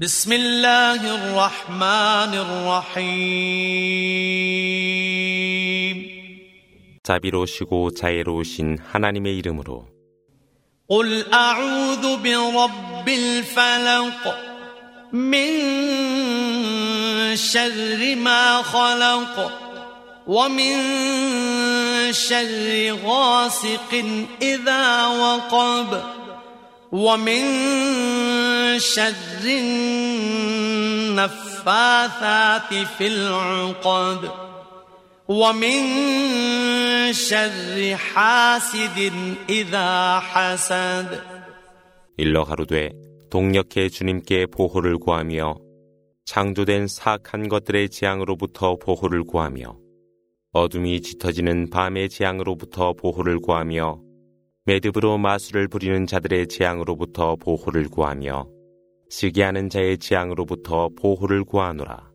بسم الله الرحمن الرحيم 자비로우시고 자애로우신 하나님의 이름으로 قل أعوذ برب الفلق من شر ما خلق ومن شر غاسق إذا وقب ومن شر النفاثات في العقد ومن شر حاسد إذا حسد 일러 가로되 동력해 주님께 보호를 구하며 창조된 사악한 것들의 재앙으로부터 보호를 구하며 어둠이 짙어지는 밤의 재앙으로부터 보호를 구하며 매듭으로 마술을 부리는 자들의 재앙으로부터 보호를 구하며 시기하는 자의 재앙으로부터 보호를 구하노라.